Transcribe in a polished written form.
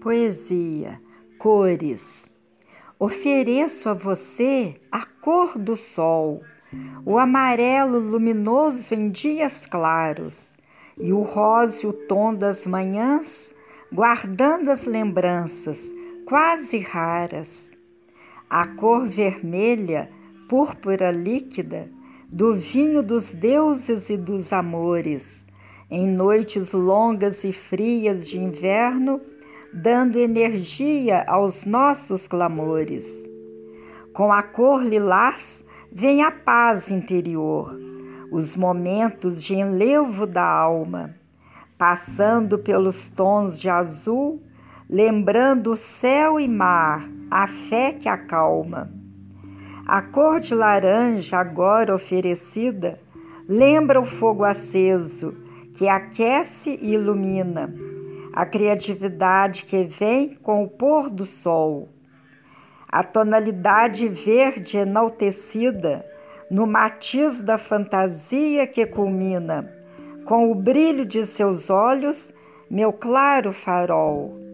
Poesia, cores. Ofereço a você a cor do sol, o amarelo luminoso em dias claros, e o rosa e o tom das manhãs, guardando as lembranças quase raras. A cor vermelha, púrpura líquida, do vinho dos deuses e dos amores, em noites longas e frias de inverno, dando energia aos nossos clamores. Com a cor lilás vem a paz interior, os momentos de enlevo da alma, passando pelos tons de azul, lembrando o céu e mar, a fé que acalma. A cor de laranja agora oferecida lembra o fogo aceso, que aquece e ilumina, a criatividade que vem com o pôr do sol. A tonalidade verde enaltecida no matiz da fantasia que culmina, com o brilho de seus olhos, meu claro farol.